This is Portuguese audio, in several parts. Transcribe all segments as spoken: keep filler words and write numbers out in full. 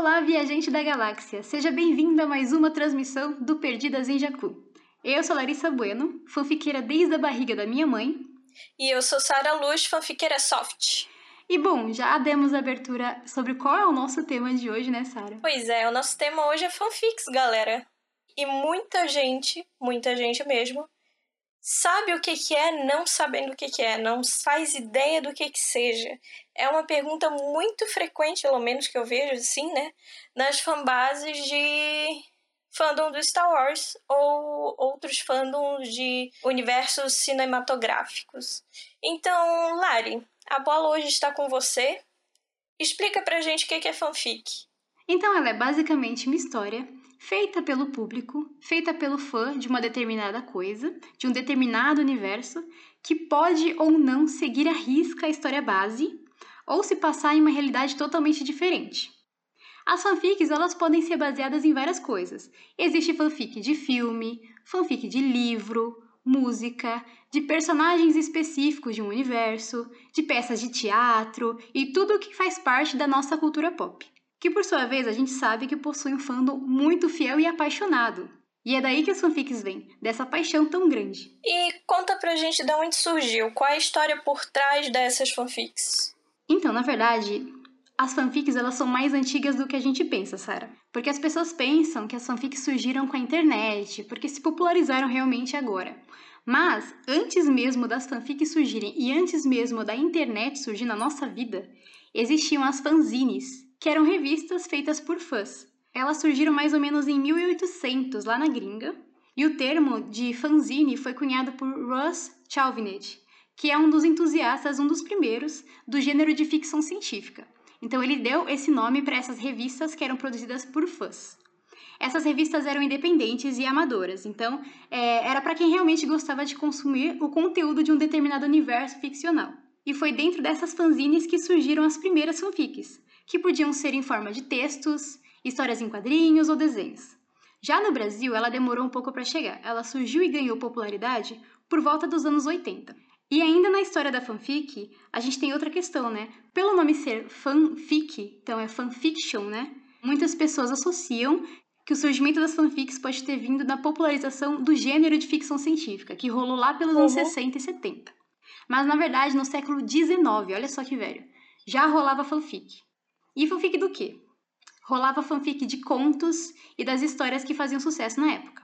Olá, viajante da galáxia! Seja bem-vindo a mais uma transmissão do Perdidas em Jaku. Eu sou Larissa Bueno, fanfiqueira desde a barriga da minha mãe. E eu sou Sara Luz, fanfiqueira soft. E bom, já demos abertura sobre qual é o nosso tema de hoje, né, Sara? Pois é, o nosso tema hoje é fanfics, galera. E muita gente, muita gente mesmo, sabe o que que é não sabendo o que que é, não faz ideia do que que seja. É uma pergunta muito frequente, pelo menos que eu vejo assim, né, nas fanbases de fandom do Star Wars ou outros fandoms de universos cinematográficos. Então, Lari, a bola hoje está com você. Explica pra gente o que que é fanfic. Então, ela é basicamente uma história feita pelo público, feita pelo fã de uma determinada coisa, de um determinado universo, que pode ou não seguir à risca a história base, ou se passar em uma realidade totalmente diferente. As fanfics, elas podem ser baseadas em várias coisas. Existe fanfic de filme, fanfic de livro, música, de personagens específicos de um universo, de peças de teatro e tudo o que faz parte da nossa cultura pop, que por sua vez a gente sabe que possui um fandom muito fiel e apaixonado. E é daí que as fanfics vêm, dessa paixão tão grande. E conta pra gente de onde surgiu, qual é a história por trás dessas fanfics? Então, na verdade, as fanfics elas são mais antigas do que a gente pensa, Sara. Porque as pessoas pensam que as fanfics surgiram com a internet, porque se popularizaram realmente agora. Mas, antes mesmo das fanfics surgirem e antes mesmo da internet surgir na nossa vida, existiam as fanzines, que eram revistas feitas por fãs. Elas surgiram mais ou menos em mil e oitocentos, lá na gringa, e o termo de fanzine foi cunhado por Russ Chalvinet, que é um dos entusiastas, um dos primeiros, do gênero de ficção científica. Então ele deu esse nome para essas revistas que eram produzidas por fãs. Essas revistas eram independentes e amadoras, então é, era para quem realmente gostava de consumir o conteúdo de um determinado universo ficcional. E foi dentro dessas fanzines que surgiram as primeiras fanfics, que podiam ser em forma de textos, histórias em quadrinhos ou desenhos. Já no Brasil, ela demorou um pouco para chegar. Ela surgiu e ganhou popularidade por volta dos anos oitenta. E ainda na história da fanfic, a gente tem outra questão, né? Pelo nome ser fanfic, então é fanfiction, né? Muitas pessoas associam que o surgimento das fanfics pode ter vindo da popularização do gênero de ficção científica, que rolou lá pelos anos uhum. sessenta e setenta. Mas, na verdade, no século dezenove, olha só que velho, já rolava fanfic. E fanfic do quê? Rolava fanfic de contos e das histórias que faziam sucesso na época.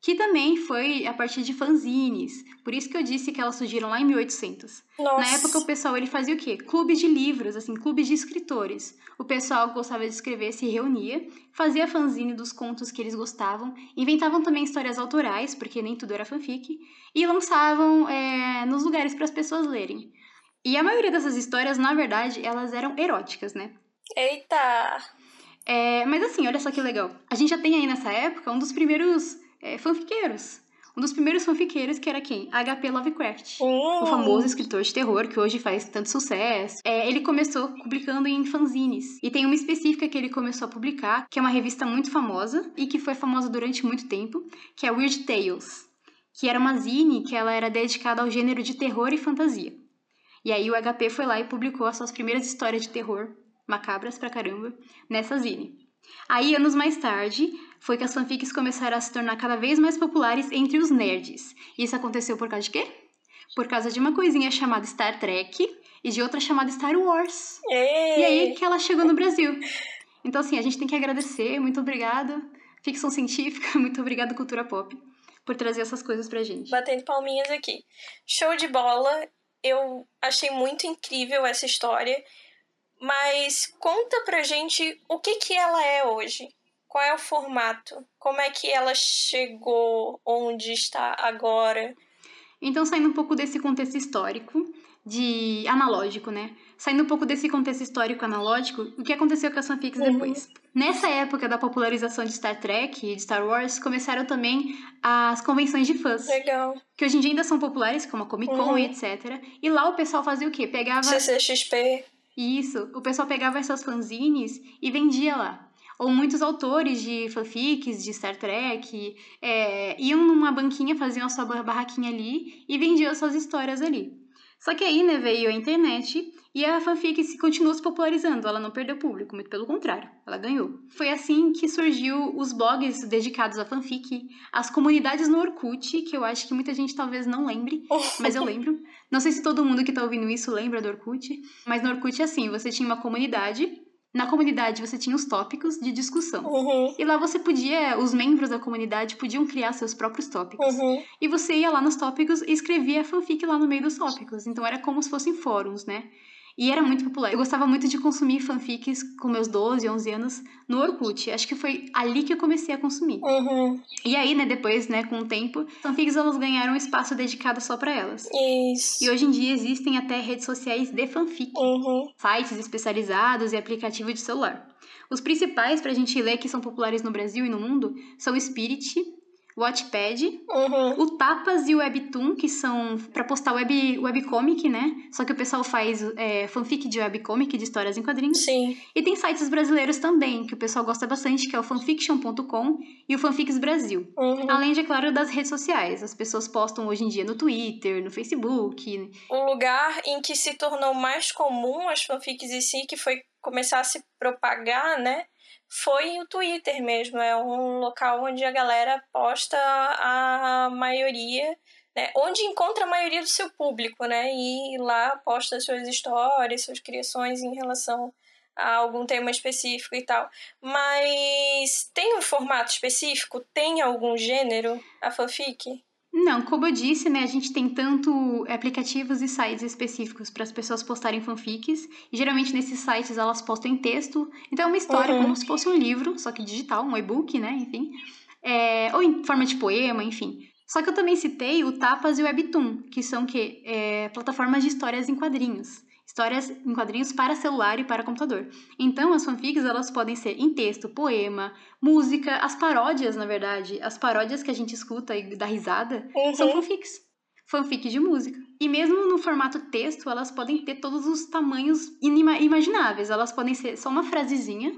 Que também foi a partir de fanzines, por isso que eu disse que elas surgiram lá em mil e oitocentos. Nossa. Na época o pessoal ele fazia o quê? Clubes de livros, assim, clubes de escritores. O pessoal que gostava de escrever se reunia, fazia fanzine dos contos que eles gostavam, inventavam também histórias autorais, porque nem tudo era fanfic, e lançavam é, nos lugares para as pessoas lerem. E a maioria dessas histórias, na verdade, elas eram eróticas, né? Eita! É, mas assim, olha só que legal. A gente já tem aí nessa época um dos primeiros é, fanfiqueiros. Um dos primeiros fanfiqueiros que era quem? H P Lovecraft. Oh. O famoso escritor de terror que hoje faz tanto sucesso. É, ele começou publicando em fanzines. E tem uma específica que ele começou a publicar, que é uma revista muito famosa e que foi famosa durante muito tempo, que é Weird Tales, que era uma zine que ela era dedicada ao gênero de terror e fantasia. E aí o H P foi lá e publicou as suas primeiras histórias de terror macabras pra caramba, nessa zine. Aí, anos mais tarde, foi que as fanfics começaram a se tornar cada vez mais populares entre os nerds. E isso aconteceu por causa de quê? Por causa de uma coisinha chamada Star Trek e de outra chamada Star Wars. Ei. E aí que ela chegou no Brasil. Então, assim, a gente tem que agradecer, muito obrigado, ficção científica, muito obrigado, cultura pop, por trazer essas coisas pra gente. Batendo palminhas aqui. Show de bola, eu achei muito incrível essa história. Mas conta pra gente o que que ela é hoje, qual é o formato, como é que ela chegou, onde está agora. Então, saindo um pouco desse contexto histórico, de analógico, né? Saindo um pouco desse contexto histórico analógico, o que aconteceu com as fanfics uhum. depois? Nessa época da popularização de Star Trek e de Star Wars, começaram também as convenções de fãs. Legal. Que hoje em dia ainda são populares, como a Comic Con uhum. e etcétera. E lá o pessoal fazia o quê? Pegava... C C X P... Isso, o pessoal pegava essas fanzines e vendia lá. Ou muitos autores de fanfics, de Star Trek, é, iam numa banquinha, faziam a sua barraquinha ali e vendiam as suas histórias ali. Só que aí, né, veio a internet e a fanfic se continuou se popularizando, ela não perdeu público, muito pelo contrário, ela ganhou. Foi assim que surgiu os blogs dedicados à fanfic, as comunidades no Orkut, que eu acho que muita gente talvez não lembre, mas eu lembro. Não sei se todo mundo que tá ouvindo isso lembra do Orkut, mas no Orkut é assim, você tinha uma comunidade. Na comunidade você tinha os tópicos de discussão. Uhum. E lá você podia, os membros da comunidade podiam criar seus próprios tópicos. Uhum. E você ia lá nos tópicos e escrevia a fanfic lá no meio dos tópicos. Então era como se fossem fóruns, né? E era muito popular. Eu gostava muito de consumir fanfics com meus doze, onze anos no Orkut. Acho que foi ali que eu comecei a consumir. Uhum. E aí, né, depois, né, com o tempo, fanfics elas ganharam um espaço dedicado só pra elas. Isso. E hoje em dia existem até redes sociais de fanfic. Uhum. Sites especializados e aplicativos de celular. Os principais pra gente ler que são populares no Brasil e no mundo são o Spirit, Wattpad, uhum. o Tapas e o Webtoon, que são pra postar web, webcomic, né? Só que o pessoal faz é, fanfic de webcomic, de histórias em quadrinhos. Sim. E tem sites brasileiros também, que o pessoal gosta bastante, que é o fanfiction ponto com e o Fanfics Brasil. Uhum. Além, de, é claro, das redes sociais. As pessoas postam hoje em dia no Twitter, no Facebook. O lugar em que se tornou mais comum as fanfics em si, que foi começar a se propagar, né? Foi o Twitter mesmo, é um local onde a galera posta a maioria, né? Onde encontra a maioria do seu público, né? E lá posta suas histórias, suas criações em relação a algum tema específico e tal. Mas tem um formato específico? Tem algum gênero a fanfic? Não, como eu disse, né, a gente tem tanto aplicativos e sites específicos para as pessoas postarem fanfics. E geralmente nesses sites elas postam em texto. Então é uma história uhum. como se fosse um livro, só que digital, um e-book, né, enfim. É, ou em forma de poema, enfim. Só que eu também citei o Tapas e o Webtoon, que são que, é, plataformas de histórias em quadrinhos. Histórias em quadrinhos para celular e para computador. Então, as fanfics, elas podem ser em texto, poema, música, as paródias, na verdade. As paródias que a gente escuta e dá risada uhum. são fanfics. Fanfic de música. E mesmo no formato texto, elas podem ter todos os tamanhos inima- imagináveis. Elas podem ser só uma frasezinha,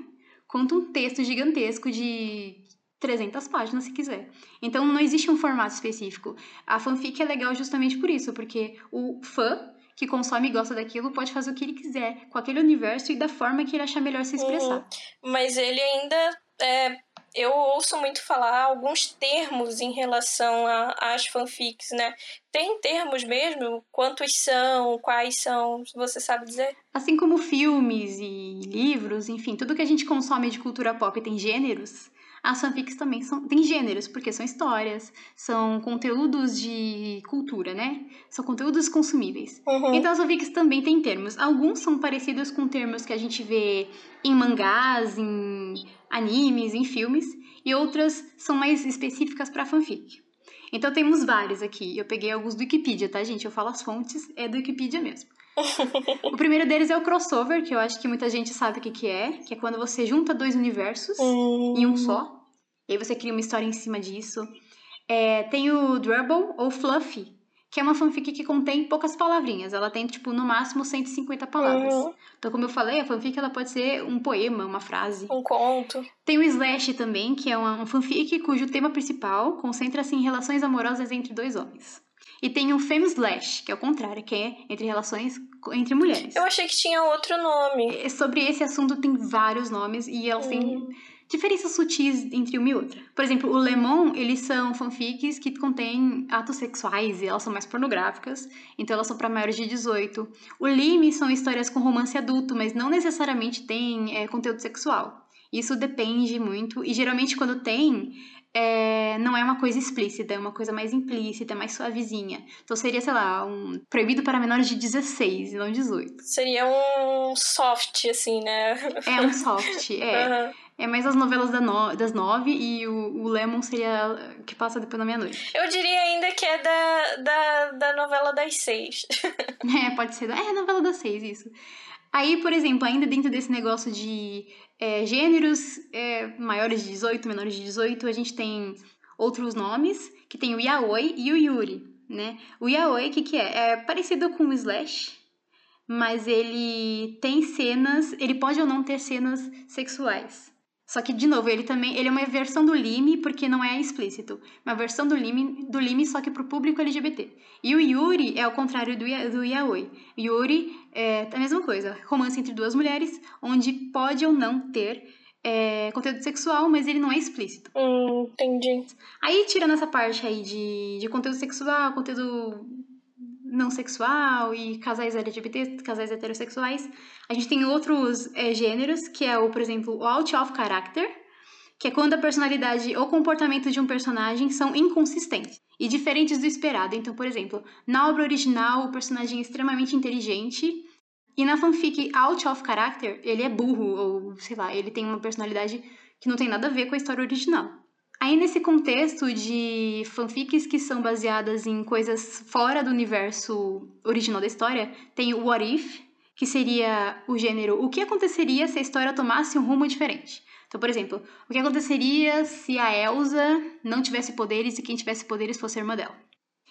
quanto um texto gigantesco de trezentas páginas, se quiser. Então, não existe um formato específico. A fanfic é legal justamente por isso, porque o fã que consome e gosta daquilo, pode fazer o que ele quiser com aquele universo e da forma que ele achar melhor se expressar. Uhum. Mas ele ainda... É, eu ouço muito falar alguns termos em relação às fanfics, né? Tem termos mesmo? Quantos são? Quais são? Você sabe dizer? Assim como filmes e livros, enfim, tudo que a gente consome de cultura pop tem gêneros. As fanfics também são, tem gêneros, porque são histórias, são conteúdos de cultura, né? São conteúdos consumíveis. Uhum. Então as fanfics também têm termos. Alguns são parecidos com termos que a gente vê em mangás, em animes, em filmes. E outras são mais específicas para fanfic. Então temos vários aqui. Eu peguei alguns do Wikipedia, tá, gente? Eu falo as fontes, é do Wikipedia mesmo. O primeiro deles é o crossover, que eu acho que muita gente sabe o que, que é, que é quando você junta dois universos uhum. em um só, e aí você cria uma história em cima disso. É, tem o Drabble, ou Fluffy, que é uma fanfic que contém poucas palavrinhas, ela tem, tipo, no máximo cento e cinquenta palavras. Uhum. Então, como eu falei, a fanfic ela pode ser um poema, uma frase. Um conto. Tem o Slash também, que é uma fanfic cujo tema principal concentra-se em relações amorosas entre dois homens. E tem o Femme Slash, que é o contrário, que é entre relações entre mulheres. Eu achei que tinha outro nome. Sobre esse assunto tem vários nomes e elas hum. têm diferenças sutis entre uma e outra. Por exemplo, o Lemon, eles são fanfics que contêm atos sexuais e elas são mais pornográficas, então elas são para maiores de dezoito. O Lime são histórias com romance adulto, mas não necessariamente tem é, conteúdo sexual. Isso depende muito e geralmente quando tem... É, não é uma coisa explícita, é uma coisa mais implícita, mais suavezinha. Então seria, sei lá, um proibido para menores de dezesseis e não dezoito. Seria um soft, assim, né? É um soft, é. Uhum. É mais as novelas da no... das nove e o... o Lemon seria que passa depois da meia-noite. Eu diria ainda que é da, da... da novela das seis. É, pode ser. É, novela das seis, isso. Aí, por exemplo, ainda dentro desse negócio de é, gêneros é, maiores de dezoito, menores de dezoito, a gente tem outros nomes, que tem o yaoi e o yuri, né? O yaoi, o que que é? É parecido com o slash, mas ele tem cenas, ele pode ou não ter cenas sexuais. Só que, de novo, ele também... Ele é uma versão do Lime, porque não é explícito. Uma versão do Lime, do Lime só que pro público L G B T. E o Yuri é ao contrário do, do Yaoi. Yuri é a mesma coisa. Romance entre duas mulheres, onde pode ou não ter é, conteúdo sexual, mas ele não é explícito. Hum, entendi. Aí, tirando essa parte aí de, de conteúdo sexual, conteúdo não sexual e casais L G B T, casais heterossexuais. A gente tem outros é, gêneros, que é, o, por exemplo, o out of character, que é quando a personalidade ou comportamento de um personagem são inconsistentes e diferentes do esperado. Então, por exemplo, na obra original, o personagem é extremamente inteligente e na fanfic out of character, ele é burro ou, sei lá, ele tem uma personalidade que não tem nada a ver com a história original. Aí, nesse contexto de fanfics que são baseadas em coisas fora do universo original da história, tem o What If, que seria o gênero o que aconteceria se a história tomasse um rumo diferente. Então, por exemplo, o que aconteceria se a Elsa não tivesse poderes e quem tivesse poderes fosse a irmã dela.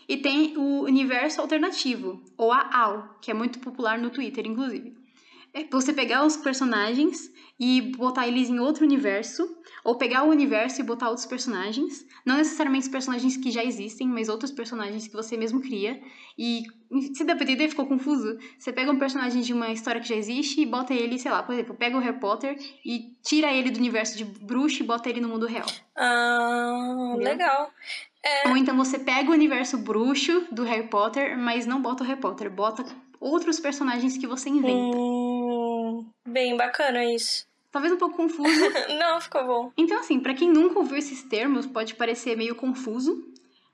E tem o universo alternativo, ou a AL, que é muito popular no Twitter, inclusive. É você pegar os personagens e botar eles em outro universo, ou pegar o universo e botar outros personagens, não necessariamente os personagens que já existem, mas outros personagens que você mesmo cria, e se dá pra entender, ficou confuso, você pega um personagem de uma história que já existe e bota ele, sei lá, por exemplo, pega o Harry Potter e tira ele do universo de bruxo e bota ele no mundo real. Ah, legal. É... Ou então você pega o universo bruxo do Harry Potter, mas não bota o Harry Potter, bota outros personagens que você inventa. Hum, bem bacana isso. Talvez um pouco confuso. Não, ficou bom. Então, assim, pra quem nunca ouviu esses termos, pode parecer meio confuso.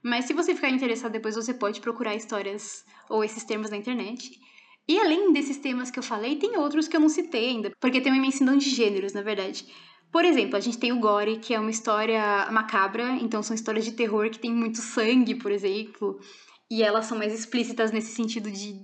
Mas se você ficar interessado, depois você pode procurar histórias ou esses termos na internet. E além desses temas que eu falei, tem outros que eu não citei ainda. Porque tem uma imensidão de gêneros, na verdade. Por exemplo, a gente tem o gore, que é uma história macabra. Então, são histórias de terror que tem muito sangue, por exemplo. E elas são mais explícitas nesse sentido de...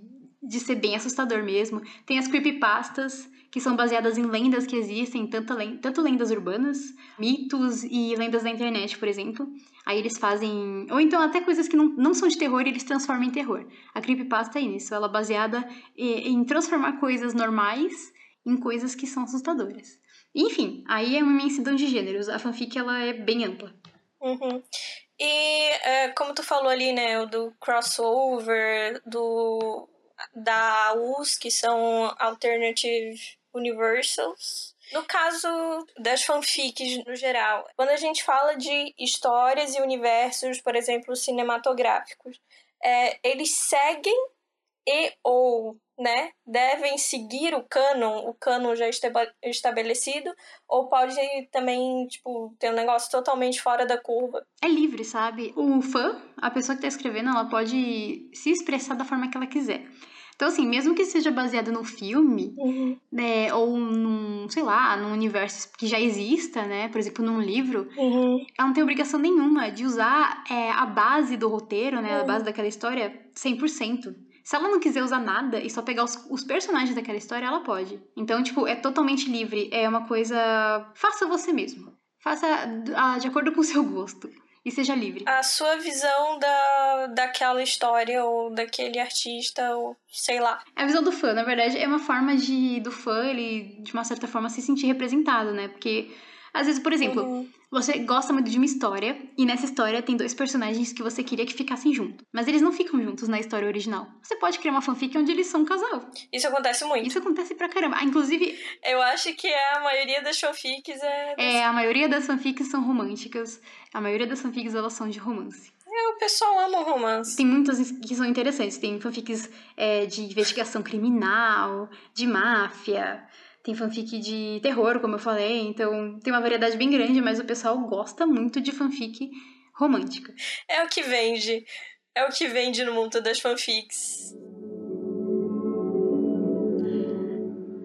de ser bem assustador mesmo. Tem as creepypastas, que são baseadas em lendas que existem, tanto, len- tanto lendas urbanas, mitos e lendas da internet, por exemplo. Aí eles fazem... Ou então até coisas que não, não são de terror, eles transformam em terror. A creepypasta é isso, ela é baseada em, em transformar coisas normais em coisas que são assustadoras. Enfim, aí é uma imensidão de gêneros. A fanfic, ela é bem ampla. Uhum. E é, como tu falou ali, né, do crossover, do... da A Us, que são Alternative Universals. No caso das fanfics no geral, quando a gente fala de histórias e universos, por exemplo, cinematográficos, é, eles seguem e ou, né, devem seguir o cânon, o cânon já estabelecido, ou pode também, tipo, ter um negócio totalmente fora da curva. É livre, sabe? O fã, a pessoa que tá escrevendo, ela pode se expressar da forma que ela quiser. Então, assim, mesmo que seja baseado no filme, uhum. né, ou num, sei lá, num universo que já exista, né, por exemplo, num livro, uhum. ela não tem obrigação nenhuma de usar é, a base do roteiro, né, uhum. a base daquela história cem por cento. Se ela não quiser usar nada e só pegar os, os personagens daquela história, ela pode. Então, tipo, é totalmente livre. É uma coisa... Faça você mesmo. Faça a, a, de acordo com o seu gosto. E seja livre. A sua visão da, daquela história ou daquele artista ou sei lá. A visão do fã, na verdade, é uma forma de do fã, ele, de uma certa forma, se sentir representado, né? Porque, às vezes, por exemplo, uhum. você gosta muito de uma história e nessa história tem dois personagens que você queria que ficassem juntos. Mas eles não ficam juntos na história original. Você pode criar uma fanfic onde eles são um casal. Isso acontece muito. Isso acontece pra caramba. Ah, inclusive... Eu acho que a maioria das fanfics é... É, a maioria das fanfics são românticas. A maioria das fanfics, elas são de romance. É, o pessoal ama o romance. Tem muitas que são interessantes. Tem fanfics é, de investigação criminal, de máfia... Tem fanfic de terror, como eu falei, então tem uma variedade bem grande, mas o pessoal gosta muito de fanfic romântica. É o que vende, é o que vende no mundo das fanfics.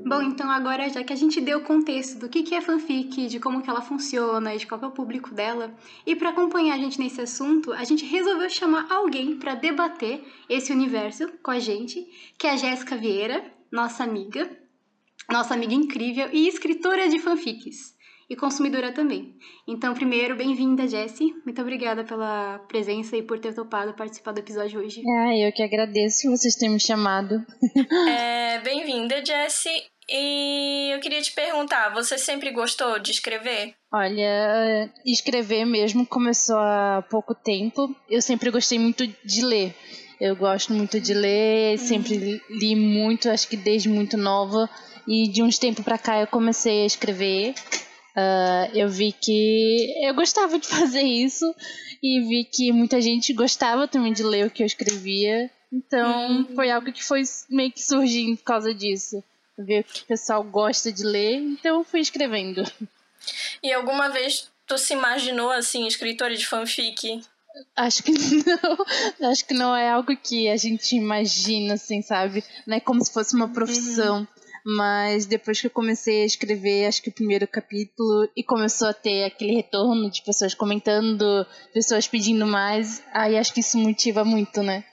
Bom, então agora, já que a gente deu o contexto do que, que é fanfic, de como que ela funciona e de qual é o público dela, e para acompanhar a gente nesse assunto, a gente resolveu chamar alguém para debater esse universo com a gente, que é a Jéssica Vieira, nossa amiga, nossa amiga incrível e escritora de fanfics. E consumidora também. Então, primeiro, bem-vinda, Jessi. Muito obrigada pela presença e por ter topado participar do episódio hoje. Ah, eu que agradeço vocês terem me chamado. É, bem-vinda, Jessi. E eu queria te perguntar, você sempre gostou de escrever? Olha, escrever mesmo começou há pouco tempo. Eu sempre gostei muito de ler. Eu gosto muito de ler, uhum. sempre li muito, acho que desde muito nova. E de uns tempos pra cá eu comecei a escrever. Uh, eu vi que eu gostava de fazer isso. E vi que muita gente gostava também de ler o que eu escrevia. Então, uhum. foi algo que foi meio que surgindo por causa disso. Ver o que o pessoal gosta de ler, então eu fui escrevendo. E alguma vez tu se imaginou, assim, escritora de fanfic? Acho que não. Acho que não é algo que a gente imagina, assim, sabe? Não é como se fosse uma profissão. Uhum. Mas depois que eu comecei a escrever, acho que o primeiro capítulo, e começou a ter aquele retorno de pessoas comentando, pessoas pedindo mais, aí acho que isso motiva muito, né?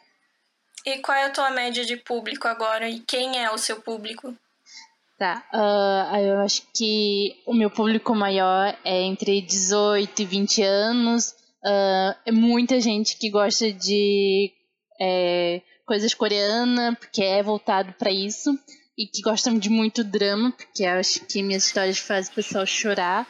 E qual é a tua média de público agora? E quem é o seu público? Tá, uh, eu acho que o meu público maior é entre dezoito e vinte anos. Uh, é muita gente que gosta de é, coisas coreanas, porque é voltado para isso. E que gostam de muito drama, porque acho que minhas histórias fazem o pessoal chorar.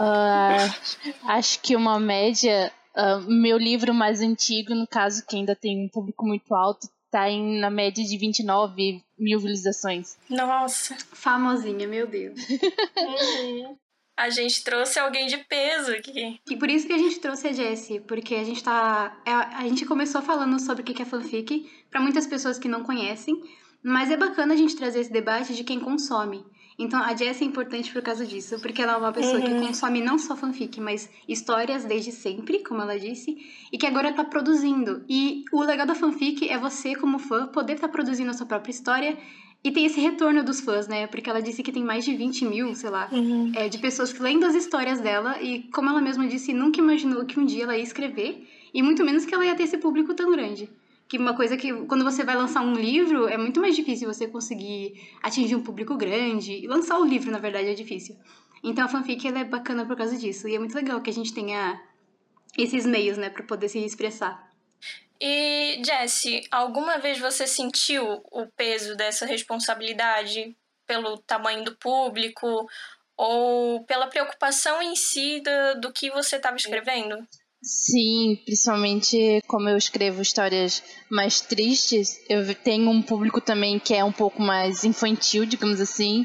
uh, acho que uma média... Uh, meu livro mais antigo, no caso, que ainda tem um público muito alto, tá em, na média de vinte e nove mil visualizações. Nossa, famosinha, meu Deus. Uhum. A gente trouxe alguém de peso aqui. E por isso que a gente trouxe a Jessie, porque a gente tá... A, a gente começou falando sobre o que é fanfic, para muitas pessoas que não conhecem, mas é bacana a gente trazer esse debate de quem consome. Então, a Jessie é importante por causa disso, porque ela é uma pessoa uhum. que consome não só fanfic, mas histórias desde sempre, como ela disse, e que agora está produzindo. E o legal da fanfic é você, como fã, poder estar tá produzindo a sua própria história e ter esse retorno dos fãs, né? Porque ela disse que tem mais de vinte mil, sei lá, uhum. é, de pessoas lendo as histórias dela e, como ela mesma disse, nunca imaginou que um dia ela ia escrever e muito menos que ela ia ter esse público tão grande. Que uma coisa que, quando você vai lançar um livro, é muito mais difícil você conseguir atingir um público grande. E lançar o livro, na verdade, é difícil. Então, a fanfic, ela é bacana por causa disso. E é muito legal que a gente tenha esses meios, né, pra poder se expressar. E, Jessie, alguma vez você sentiu o peso dessa responsabilidade pelo tamanho do público ou pela preocupação em si do, do que você estava escrevendo? Sim, principalmente como eu escrevo histórias mais tristes, eu tenho um público também que é um pouco mais infantil, digamos assim,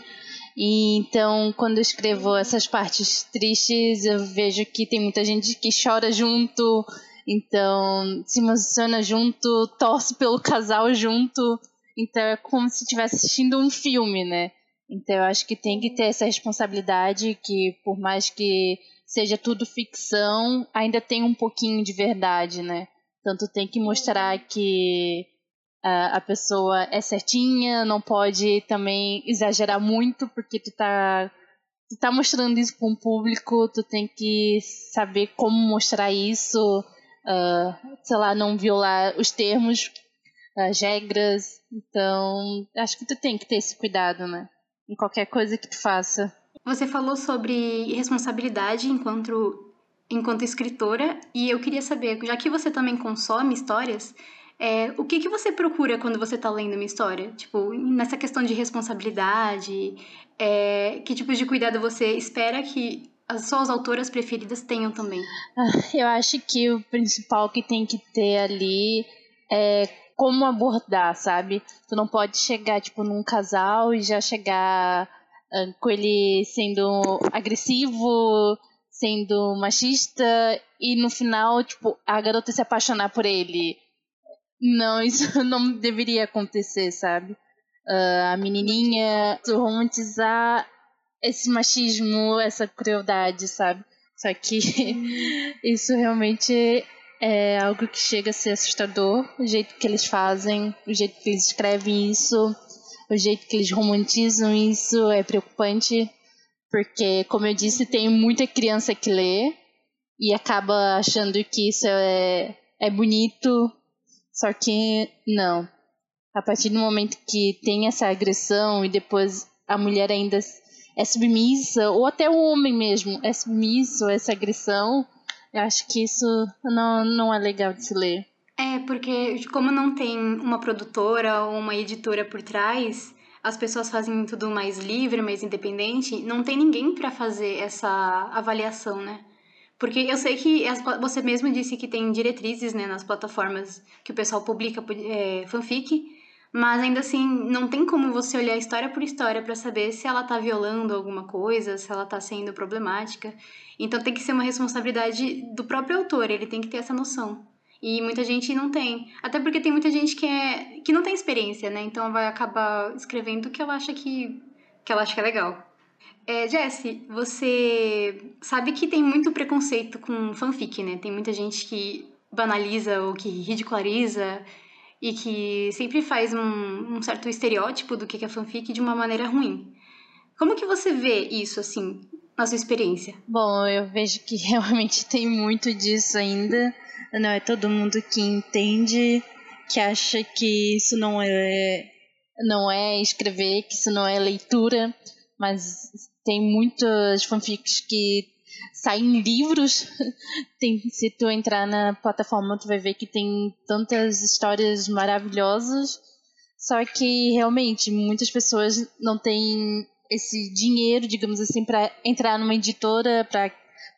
e então quando eu escrevo essas partes tristes eu vejo que tem muita gente que chora junto, então se emociona junto, torce pelo casal junto, então é como se estivesse assistindo um filme, né? Então eu acho que tem que ter essa responsabilidade que por mais que seja tudo ficção, ainda tem um pouquinho de verdade, né? Tanto tem que mostrar que uh, a pessoa é certinha, não pode também exagerar muito, porque tu tá, tu tá mostrando isso para um público, tu tem que saber como mostrar isso, uh, sei lá, não violar os termos, as regras. Então, acho que tu tem que ter esse cuidado, né? Em qualquer coisa que tu faça. Você falou sobre responsabilidade enquanto, enquanto escritora e eu queria saber, já que você também consome histórias, é, o que, que você procura quando você está lendo uma história? Tipo, nessa questão de responsabilidade, é, que tipo de cuidado você espera que as suas autoras preferidas tenham também? Eu acho que o principal que tem que ter ali é como abordar, sabe? Tu não pode chegar tipo, num casal e já chegar... com ele sendo agressivo, sendo machista, e no final, tipo, a garota se apaixonar por ele. Não, isso não deveria acontecer, sabe? Uh, a menininha romantizar esse machismo, essa crueldade, sabe? Só que isso realmente é algo que chega a ser assustador, o jeito que eles fazem, o jeito que eles escrevem isso... O jeito que eles romantizam isso é preocupante, porque, como eu disse, tem muita criança que lê e acaba achando que isso é, é bonito, só que não. A partir do momento que tem essa agressão e depois a mulher ainda é submissa, ou até o homem mesmo é submisso a essa agressão, eu acho que isso não, não é legal de se ler. É, porque como não tem uma produtora ou uma editora por trás, as pessoas fazem tudo mais livre, mais independente, não tem ninguém para fazer essa avaliação, né? Porque eu sei que as, você mesmo disse que tem diretrizes, né, nas plataformas que o pessoal publica é, fanfic, mas ainda assim não tem como você olhar história por história para saber se ela tá violando alguma coisa, se ela tá sendo problemática. Então tem que ser uma responsabilidade do próprio autor, ele tem que ter essa noção. E muita gente não tem. Até porque tem muita gente que, é, que não tem experiência, né? Então vai acabar escrevendo o que ela acha que, que, ela acha que é legal. É, Jessi, você sabe que tem muito preconceito com fanfic, né? Tem muita gente que banaliza ou que ridiculariza e que sempre faz um, um certo estereótipo do que é fanfic de uma maneira ruim. Como que você vê isso, assim, na sua experiência? Bom, eu vejo que realmente tem muito disso ainda. Não é todo mundo que entende, que acha que isso não é, não é escrever, que isso não é leitura, mas tem muitas fanfics que saem livros. Tem, se tu entrar na plataforma, tu vai ver que tem tantas histórias maravilhosas, só que realmente muitas pessoas não têm esse dinheiro, digamos assim, para entrar numa editora, para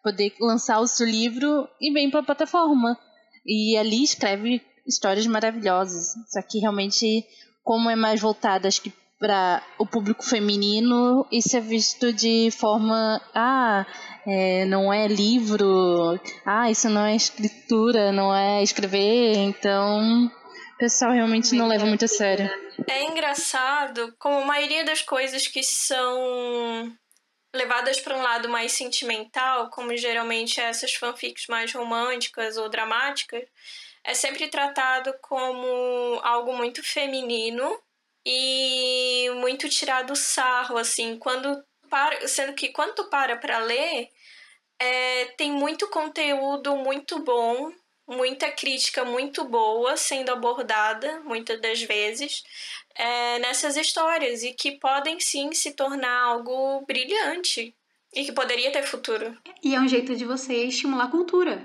poder lançar o seu livro, e vem para a plataforma. E ali escreve histórias maravilhosas. Só que realmente, como é mais voltado, acho que para o público feminino, isso é visto de forma... Ah, é, não é livro. Ah, isso não é escritura, não é escrever. Então, o pessoal realmente não leva muito a sério. É engraçado como a maioria das coisas que são... levadas para um lado mais sentimental, como geralmente essas fanfics mais românticas ou dramáticas, é sempre tratado como algo muito feminino e muito tirado sarro, assim. Quando para, sendo que quando tu para para ler, é, tem muito conteúdo muito bom, muita crítica muito boa sendo abordada, muitas das vezes... É, nessas histórias, e que podem sim se tornar algo brilhante e que poderia ter futuro. E é um jeito de você estimular a cultura,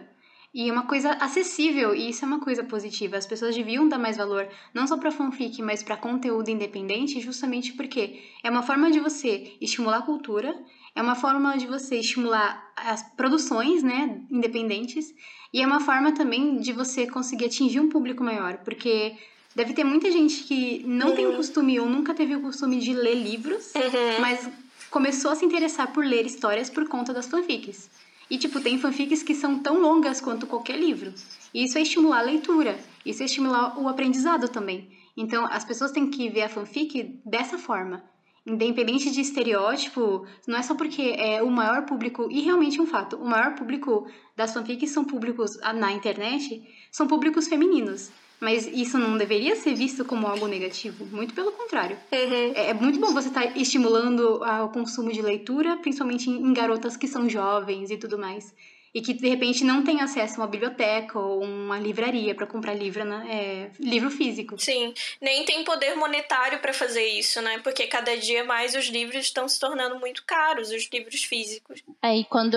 e é uma coisa acessível, e isso é uma coisa positiva. As pessoas deviam dar mais valor, não só para fanfic, mas para conteúdo independente, justamente porque é uma forma de você estimular a cultura, é uma forma de você estimular as produções, né, independentes, e é uma forma também de você conseguir atingir um público maior, porque... Deve ter muita gente que não uhum. tem o costume ou nunca teve o costume de ler livros, uhum. mas começou a se interessar por ler histórias por conta das fanfics. E, tipo, tem fanfics que são tão longas quanto qualquer livro. E isso é estimular a leitura, isso é estimular o aprendizado também. Então, as pessoas têm que ver a fanfic dessa forma. Independente de estereótipo, não é só porque é o maior público, e realmente é um fato, o maior público das fanfics são públicos na internet, são públicos femininos. Mas isso não deveria ser visto como algo negativo, muito pelo contrário. Uhum. É muito bom você estar estimulando o consumo de leitura, principalmente em garotas que são jovens e tudo mais. E que, de repente, não têm acesso a uma biblioteca ou uma livraria para comprar livro, né? É, livro físico. Sim, nem tem poder monetário para fazer isso, né? Porque cada dia mais os livros estão se tornando muito caros, os livros físicos. Aí, quando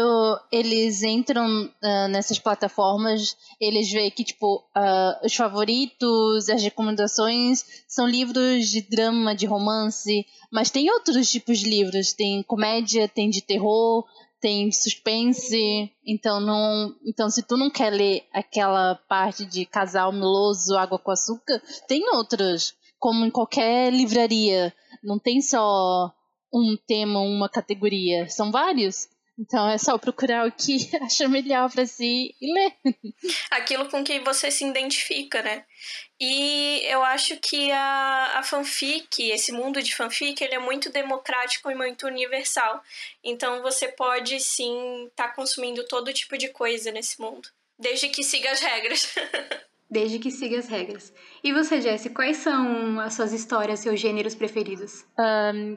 eles entram uh, nessas plataformas, eles veem que, tipo, uh, os favoritos, as recomendações são livros de drama, de romance, mas tem outros tipos de livros. Tem comédia, tem de terror... tem suspense, então, não, então se tu não quer ler aquela parte de casal meloso, água com açúcar, tem outras, como em qualquer livraria, não tem só um tema, uma categoria, são vários, então é só procurar o que acha melhor pra si e ler. Aquilo com que você se identifica, né? E eu acho que a, a fanfic, esse mundo de fanfic, ele é muito democrático e muito universal. Então você pode, sim, estar tá consumindo todo tipo de coisa nesse mundo. Desde que siga as regras. Desde que siga as regras. E você, Jessi, quais são as suas histórias, seus gêneros preferidos? Um,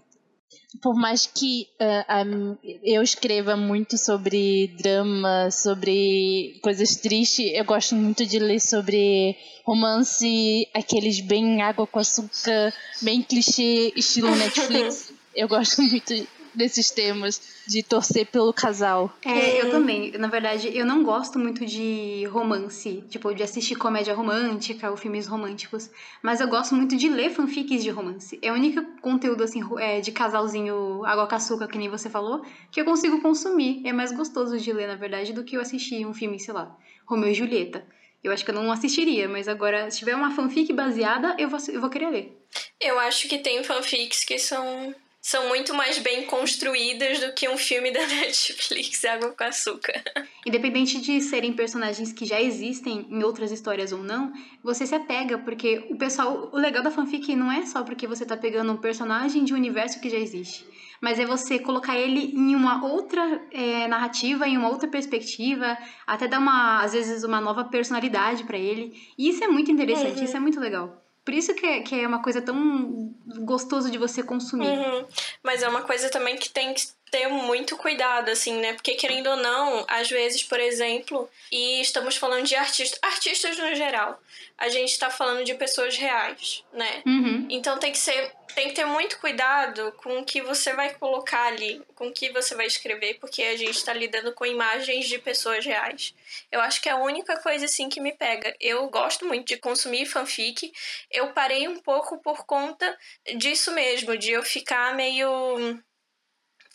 por mais que uh, um, eu escreva muito sobre drama, sobre coisas tristes, eu gosto muito de ler sobre romance, aqueles bem água com açúcar, bem clichê, estilo Netflix. Eu gosto muito desses temas, de torcer pelo casal. É, eu também. Na verdade, eu não gosto muito de romance, tipo, de assistir comédia romântica ou filmes românticos, mas eu gosto muito de ler fanfics de romance. É o único conteúdo, assim, de casalzinho água com açúcar, que nem você falou, que eu consigo consumir. É mais gostoso de ler, na verdade, do que eu assistir um filme, sei lá, Romeu e Julieta. Eu acho que eu não assistiria, mas agora, se tiver uma fanfic baseada, eu vou, eu vou querer ler. Eu acho que tem fanfics que são, são muito mais bem construídas do que um filme da Netflix, água com açúcar. Independente de serem personagens que já existem em outras histórias ou não, você se apega, porque o pessoal, o legal da fanfic não é só porque você tá pegando um personagem de um universo que já existe, mas é você colocar ele em uma outra é, narrativa, em uma outra perspectiva, até dar uma, às vezes, uma nova personalidade pra ele. E isso é muito interessante, uhum. Isso é muito legal. Por isso que é, que é uma coisa tão gostoso de você consumir. Uhum. Mas é uma coisa também que tem que ter muito cuidado, assim, né? Porque, querendo ou não, às vezes, por exemplo, e estamos falando de artistas, artistas no geral, a gente tá falando de pessoas reais, né? Uhum. Então tem que ser, tem que ter muito cuidado com o que você vai colocar ali, com o que você vai escrever, porque a gente tá lidando com imagens de pessoas reais. Eu acho que é a única coisa, assim, que me pega. Eu gosto muito de consumir fanfic. Eu parei um pouco por conta disso mesmo, de eu ficar meio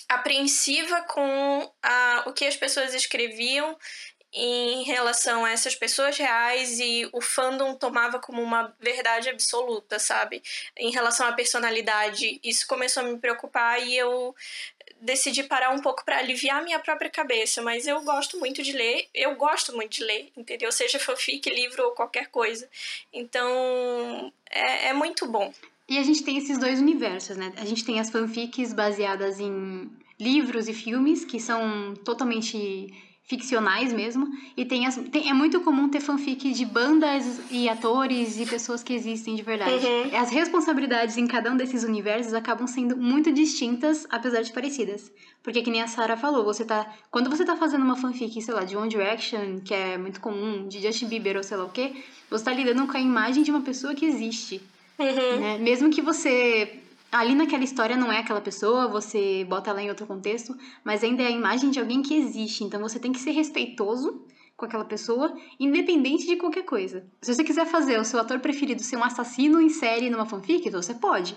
apreensiva com a, o que as pessoas escreviam em relação a essas pessoas reais, e o fandom tomava como uma verdade absoluta, sabe? Em relação à personalidade, isso começou a me preocupar e eu decidi parar um pouco para aliviar minha própria cabeça, mas eu gosto muito de ler, eu gosto muito de ler, entendeu? Seja fanfic, livro ou qualquer coisa. Então, é, é muito bom. E a gente tem esses dois universos, né? A gente tem as fanfics baseadas em livros e filmes, que são totalmente ficcionais mesmo, e tem as, tem, é muito comum ter fanfic de bandas e atores e pessoas que existem de verdade. Uhum. As responsabilidades em cada um desses universos acabam sendo muito distintas, apesar de parecidas. Porque, que nem a Sara falou, você tá, quando você tá fazendo uma fanfic, sei lá, de One Direction, que é muito comum, de Justin Bieber ou sei lá o quê, você tá lidando com a imagem de uma pessoa que existe. Uhum. Né? Mesmo que você... ali naquela história não é aquela pessoa, você bota ela em outro contexto, mas ainda é a imagem de alguém que existe. Então você tem que ser respeitoso com aquela pessoa, independente de qualquer coisa. Se você quiser fazer o seu ator preferido ser um assassino em série numa fanfic, você pode.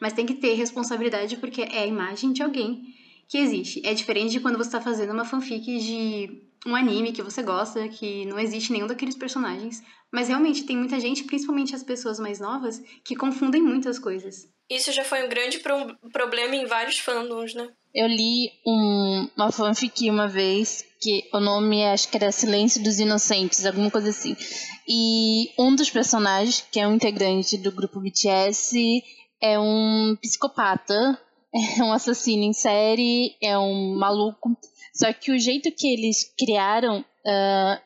Mas tem que ter responsabilidade, porque é a imagem de alguém que existe. É diferente de quando você está fazendo uma fanfic de um anime que você gosta, que não existe nenhum daqueles personagens. Mas realmente tem muita gente, principalmente as pessoas mais novas, que confundem muitas coisas. Isso já foi um grande pro- problema em vários fandoms, né? Eu li um, uma fanfic uma vez, que o nome acho que era Silêncio dos Inocentes, alguma coisa assim. E um dos personagens, que é um integrante do grupo B T S, é um psicopata, é um assassino em série, é um maluco. Só que o jeito que eles criaram uh,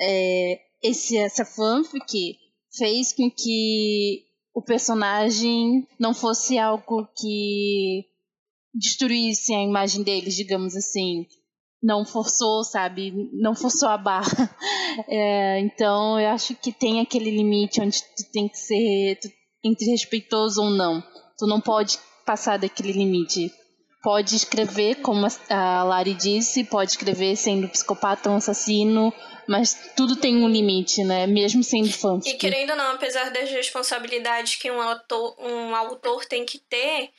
é, esse, essa fanfic fez com que o personagem não fosse algo que destruísse a imagem deles, digamos assim. Não forçou, sabe? Não forçou a barra. É, então, eu acho que tem aquele limite onde tu tem que ser tu, entre respeitoso ou não. Tu não pode passar daquele limite. Pode escrever, como a Lari disse, pode escrever sendo psicopata ou assassino, mas tudo tem um limite, né? Mesmo sendo fanfic. E querendo ou não, apesar das responsabilidades que um autor, um autor tem que ter,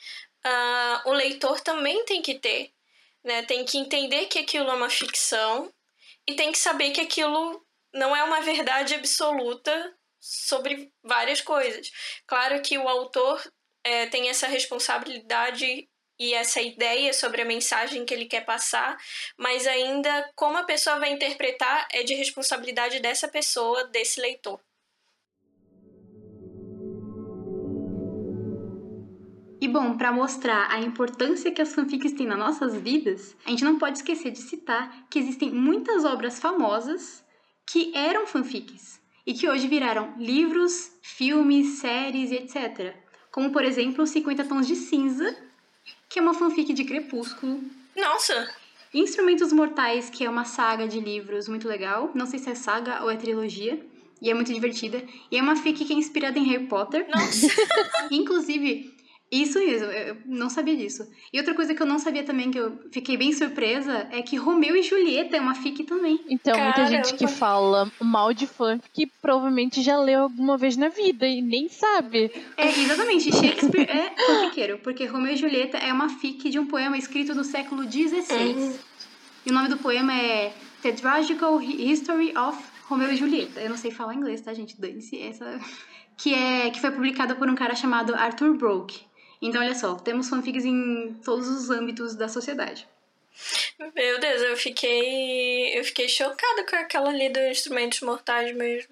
uh, o leitor também tem que ter, né? Tem que entender que aquilo é uma ficção e tem que saber que aquilo não é uma verdade absoluta sobre várias coisas. Claro que o autor é, tem essa responsabilidade e essa ideia sobre a mensagem que ele quer passar, mas ainda como a pessoa vai interpretar é de responsabilidade dessa pessoa, desse leitor. E bom, para mostrar a importância que as fanfics têm nas nossas vidas, a gente não pode esquecer de citar que existem muitas obras famosas que eram fanfics e que hoje viraram livros, filmes, séries e etcétera. Como, por exemplo, cinquenta Tons de Cinza, que é uma fanfic de Crepúsculo. Nossa! Instrumentos Mortais, que é uma saga de livros muito legal. Não sei se é saga ou é trilogia. E é muito divertida. E é uma fic que é inspirada em Harry Potter. Nossa! Inclusive, Isso mesmo, eu não sabia disso. E outra coisa que eu não sabia também, que eu fiquei bem surpresa, é que Romeu e Julieta é uma fic também. Então, cara, muita gente que fala mal de fanfic que provavelmente já leu alguma vez na vida e nem sabe. É, exatamente, Shakespeare é fanfiqueiro, porque Romeu e Julieta é uma fic de um poema escrito no século dezesseis. É. E o nome do poema é The Tragical History of Romeu e Julieta. Eu não sei falar inglês, tá, gente? Dane-se essa... Que, é, que foi publicado por um cara chamado Arthur Brooke. Então, olha só, temos fanfics em todos os âmbitos da sociedade. Meu Deus, eu fiquei eu fiquei chocada com aquela ali dos Instrumentos Mortais mesmo.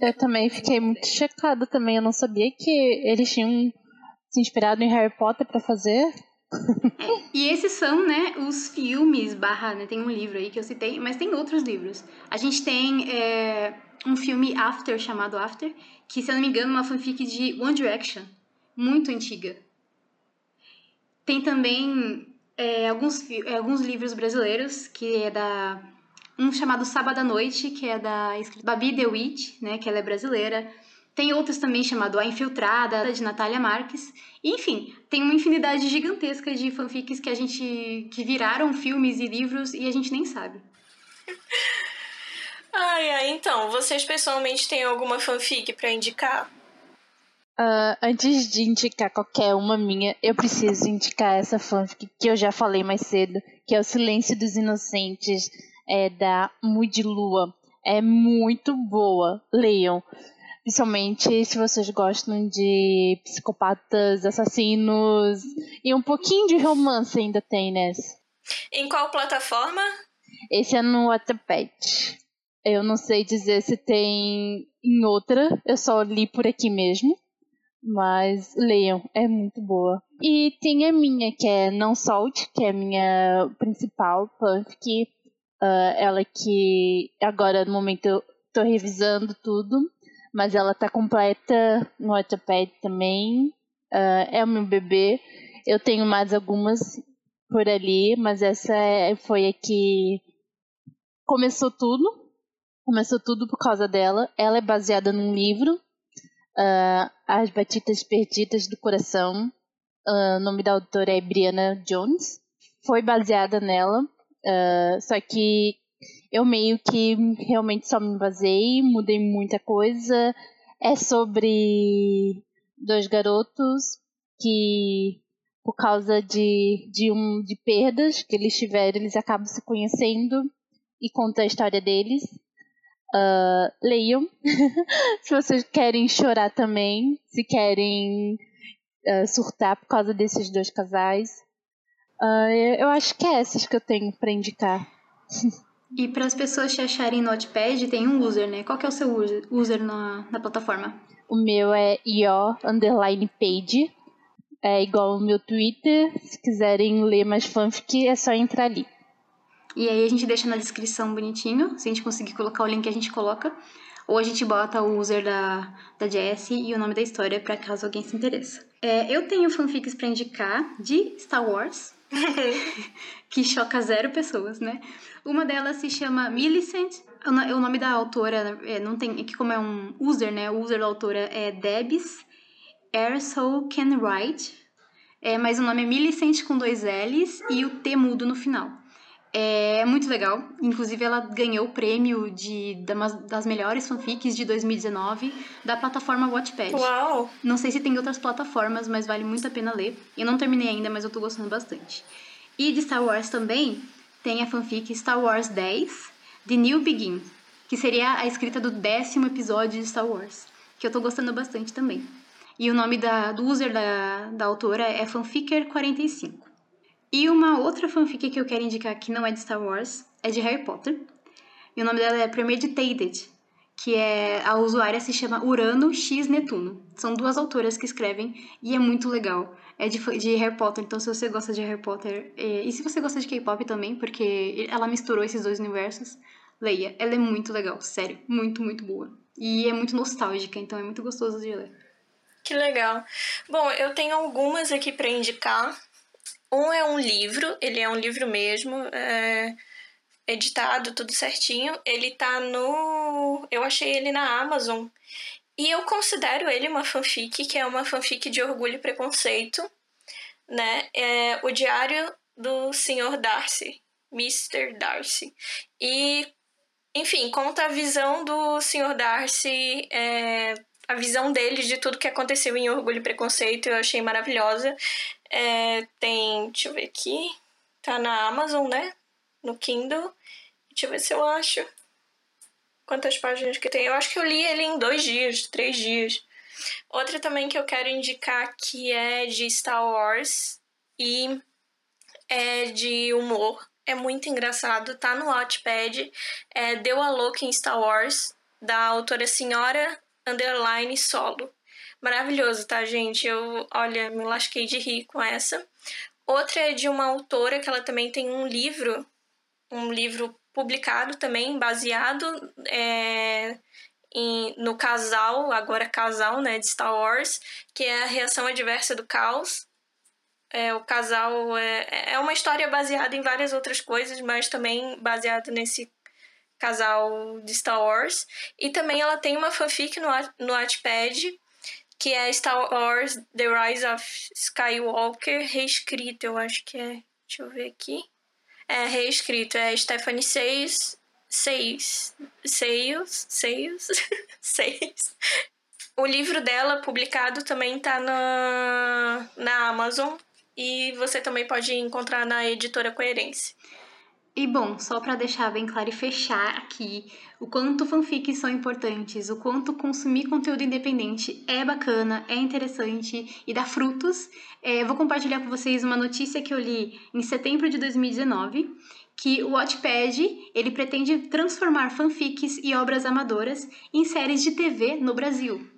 Eu também fiquei muito chocada também, eu não sabia que eles tinham se inspirado em Harry Potter pra fazer. É, e esses são, né, os filmes, barra, né, tem um livro aí que eu citei, mas tem outros livros. A gente tem é, um filme After, chamado After, que, se eu não me engano, é uma fanfic de One Direction, muito antiga. Tem também é, alguns, é, alguns livros brasileiros, que é da... Um chamado Sábado à Noite, que é da Babi The Witch, né, que ela é brasileira. Tem outros também chamado A Infiltrada, de Natália Marques. E, enfim, tem uma infinidade gigantesca de fanfics que a gente... que viraram filmes e livros e a gente nem sabe. Ai, ai, então, vocês pessoalmente têm alguma fanfic pra indicar? Uh, antes de indicar qualquer uma minha, eu preciso indicar essa fanfic que eu já falei mais cedo, que é o Silêncio dos Inocentes, é, da Mudilua. É muito boa, leiam. Principalmente se vocês gostam de psicopatas, assassinos e um pouquinho de romance ainda tem nessa. Em qual plataforma? Esse é no Wattpad. Eu não sei dizer se tem em outra, eu só li por aqui mesmo. Mas leiam, é muito boa. E tem a minha, que é Não Solte, que é a minha principal fanfic. Uh, ela que agora no momento eu tô revisando tudo, mas ela tá completa no Wattpad também. Uh, é o meu bebê. Eu tenho mais algumas por ali, mas essa foi a que começou tudo. Começou tudo por causa dela. Ela é baseada num livro. Uh, As Batidas Perdidas do Coração, o uh, nome da autora é Brianna Jones, foi baseada nela, uh, só que eu meio que realmente só me baseei, mudei muita coisa. É sobre dois garotos que, por causa de, de, um, de perdas que eles tiveram, eles acabam se conhecendo e conta a história deles. Uh, leiam se vocês querem chorar também, se querem uh, surtar por causa desses dois casais. Uh, eu acho que é essas que eu tenho pra indicar. E para as pessoas te acharem no Wattpad, tem um user, né? Qual que é o seu user, user na, na plataforma? O meu é io underline page, é igual o meu Twitter. Se quiserem ler mais fanfic, é só entrar ali. E aí a gente deixa na descrição bonitinho, se a gente conseguir colocar o link a gente coloca, ou a gente bota o user da, da Jessie e o nome da história pra caso alguém se interessa. É, eu tenho fanfics pra indicar de Star Wars, que choca zero pessoas, né? Uma delas se chama Millicent, o nome da autora, é, não tem, é que como é um user, né? O user da autora é Debs Erso Can Write, é, mas o nome é Millicent com dois L's e o T mudo no final. É muito legal, inclusive ela ganhou o prêmio de, das melhores fanfics de dois mil e dezenove da plataforma Wattpad. Uau! Não sei se tem outras plataformas, mas vale muito a pena ler. Eu não terminei ainda, mas eu tô gostando bastante. E de Star Wars também tem a fanfic Star Wars dez, The New Begin, que seria a escrita do décimo episódio de Star Wars, que eu tô gostando bastante também. E o nome da, do user da, da autora é fanficker quarenta e cinco. E uma outra fanfic que eu quero indicar que não é de Star Wars, é de Harry Potter. E o nome dela é Premeditated, que é, a usuária se chama Urano X Netuno. São duas autoras que escrevem e é muito legal. É de, de Harry Potter, então se você gosta de Harry Potter... É, e se você gosta de K-pop também, porque ela misturou esses dois universos, leia. Ela é muito legal, sério. Muito, muito boa. E é muito nostálgica, então é muito gostoso de ler. Que legal. Bom, eu tenho algumas aqui pra indicar. Um é um livro, ele é um livro mesmo, é, editado, tudo certinho. Ele tá no... Eu achei ele na Amazon. E eu considero ele uma fanfic, que é uma fanfic de Orgulho e Preconceito. né? É o Diário do senhor Darcy, mister Darcy. E, enfim, conta a visão do senhor Darcy, é, a visão dele de tudo que aconteceu em Orgulho e Preconceito. Eu achei maravilhosa. É, tem, deixa eu ver aqui, tá na Amazon, né? No Kindle. Deixa eu ver se eu acho. Quantas páginas que tem? Eu acho que eu li ele em dois dias, três dias. Outra também que eu quero indicar que é de Star Wars e é de humor. É muito engraçado, tá no Wattpad. É Deu a Louca em Star Wars, da autora Senhora Underline Solo. Maravilhoso, tá, gente? Eu, olha, me lasquei de rir com essa. Outra é de uma autora que ela também tem um livro, um livro publicado também, baseado é, em, no casal, agora casal, né, de Star Wars, que é A Reação Adversa do Caos. É, o casal é, é uma história baseada em várias outras coisas, mas também baseada nesse casal de Star Wars. E também ela tem uma fanfic no, no Wattpad, que é Star Wars The Rise of Skywalker, reescrita, eu acho que é. Deixa eu ver aqui. É reescrito, é Stephanie Seyes, Seyes, Seyes, Seyes, Seyes. O livro dela, publicado, também tá na, na Amazon, e você também pode encontrar na editora Coerência. E bom, só para deixar bem claro e fechar aqui o quanto fanfics são importantes, o quanto consumir conteúdo independente é bacana, é interessante e dá frutos, é, vou compartilhar com vocês uma notícia que eu li em setembro de dois mil e dezenove, que o Wattpad, ele pretende transformar fanfics e obras amadoras em séries de T V no Brasil.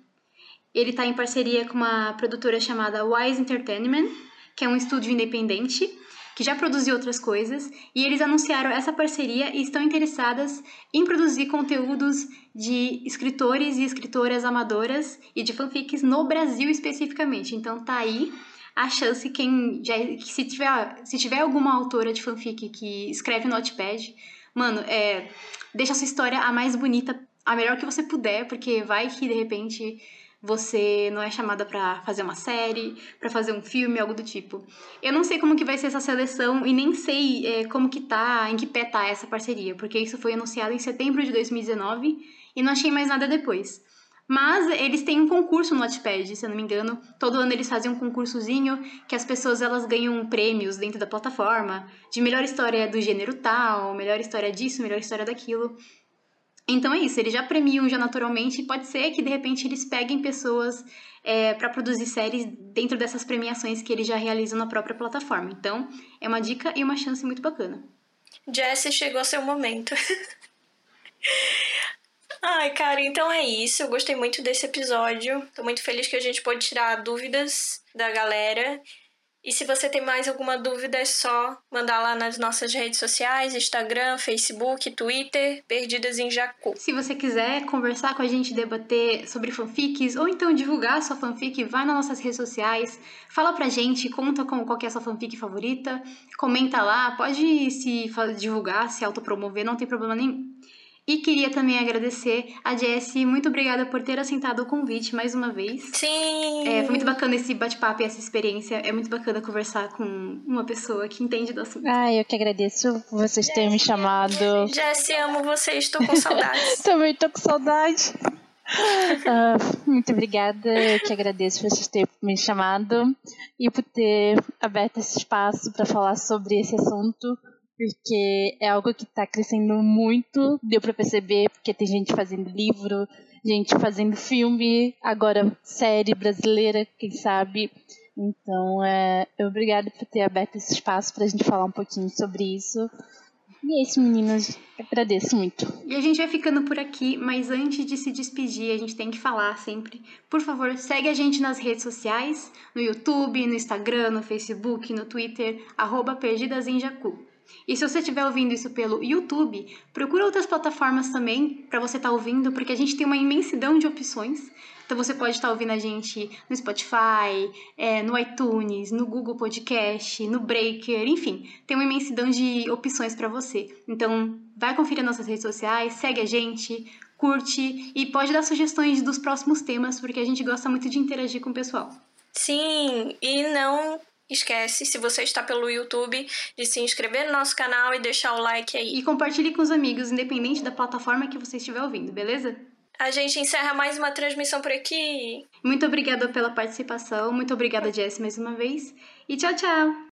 Ele está em parceria com uma produtora chamada Wise Entertainment, que é um estúdio independente, que já produziu outras coisas, e eles anunciaram essa parceria e estão interessadas em produzir conteúdos de escritores e escritoras amadoras e de fanfics no Brasil especificamente. Então tá aí a chance, quem já, que se, tiver, se tiver alguma autora de fanfic que escreve no Wattpad, mano, é, deixa a sua história a mais bonita, a melhor que você puder, porque vai que de repente você não é chamada pra fazer uma série, pra fazer um filme, algo do tipo. Eu não sei como que vai ser essa seleção e nem sei é, como que tá, em que pé tá essa parceria, porque isso foi anunciado em setembro de dois mil e dezenove e não achei mais nada depois. Mas eles têm um concurso no Wattpad, se eu não me engano. Todo ano eles fazem um concursozinho que as pessoas elas ganham prêmios dentro da plataforma de melhor história do gênero tal, melhor história disso, melhor história daquilo. Então é isso, eles já premiam já naturalmente, e pode ser que de repente eles peguem pessoas é, para produzir séries dentro dessas premiações que eles já realizam na própria plataforma. Então é uma dica e uma chance muito bacana. Jessie, chegou seu momento. Ai, cara, então é isso. Eu gostei muito desse episódio. Tô muito feliz que a gente pôde tirar dúvidas da galera. E se você tem mais alguma dúvida, é só mandar lá nas nossas redes sociais, Instagram, Facebook, Twitter, Perdidas em Jaku. Se você quiser conversar com a gente, debater sobre fanfics, ou então divulgar a sua fanfic, vai nas nossas redes sociais, fala pra gente, conta com qual que é a sua fanfic favorita, comenta lá, pode se divulgar, se autopromover, não tem problema nenhum. E queria também agradecer a Jessie, muito obrigada por ter aceitado o convite mais uma vez. Sim! É, foi muito bacana esse bate-papo e essa experiência, é muito bacana conversar com uma pessoa que entende do assunto. Ai, eu que agradeço vocês terem me chamado. Jessie, amo vocês, estou com saudades. Também estou com saudade. Uh, muito obrigada, eu que agradeço por vocês terem me chamado e por ter aberto esse espaço para falar sobre esse assunto. Porque é algo que está crescendo muito, deu para perceber, porque tem gente fazendo livro, gente fazendo filme, agora série brasileira, quem sabe. Então, é, obrigada por ter aberto esse espaço para a gente falar um pouquinho sobre isso. E é isso, meninas, agradeço muito. E a gente vai ficando por aqui, mas antes de se despedir, a gente tem que falar sempre. Por favor, segue a gente nas redes sociais, no YouTube, no Instagram, no Facebook, no Twitter, arroba Perdidas em Jaku. E se você estiver ouvindo isso pelo YouTube, procura outras plataformas também para você estar ouvindo, porque a gente tem uma imensidão de opções. Então você pode estar ouvindo a gente no Spotify, é, no iTunes, no Google Podcast, no Breaker, enfim. Tem uma imensidão de opções para você. Então vai conferir nossas redes sociais, segue a gente, curte e pode dar sugestões dos próximos temas, porque a gente gosta muito de interagir com o pessoal. Sim, e não... esquece, se você está pelo YouTube, de se inscrever no nosso canal e deixar o like aí. E compartilhe com os amigos, independente da plataforma que você estiver ouvindo, beleza? A gente encerra mais uma transmissão por aqui. Muito obrigada pela participação. Muito obrigada, Jess, mais uma vez. E tchau, tchau!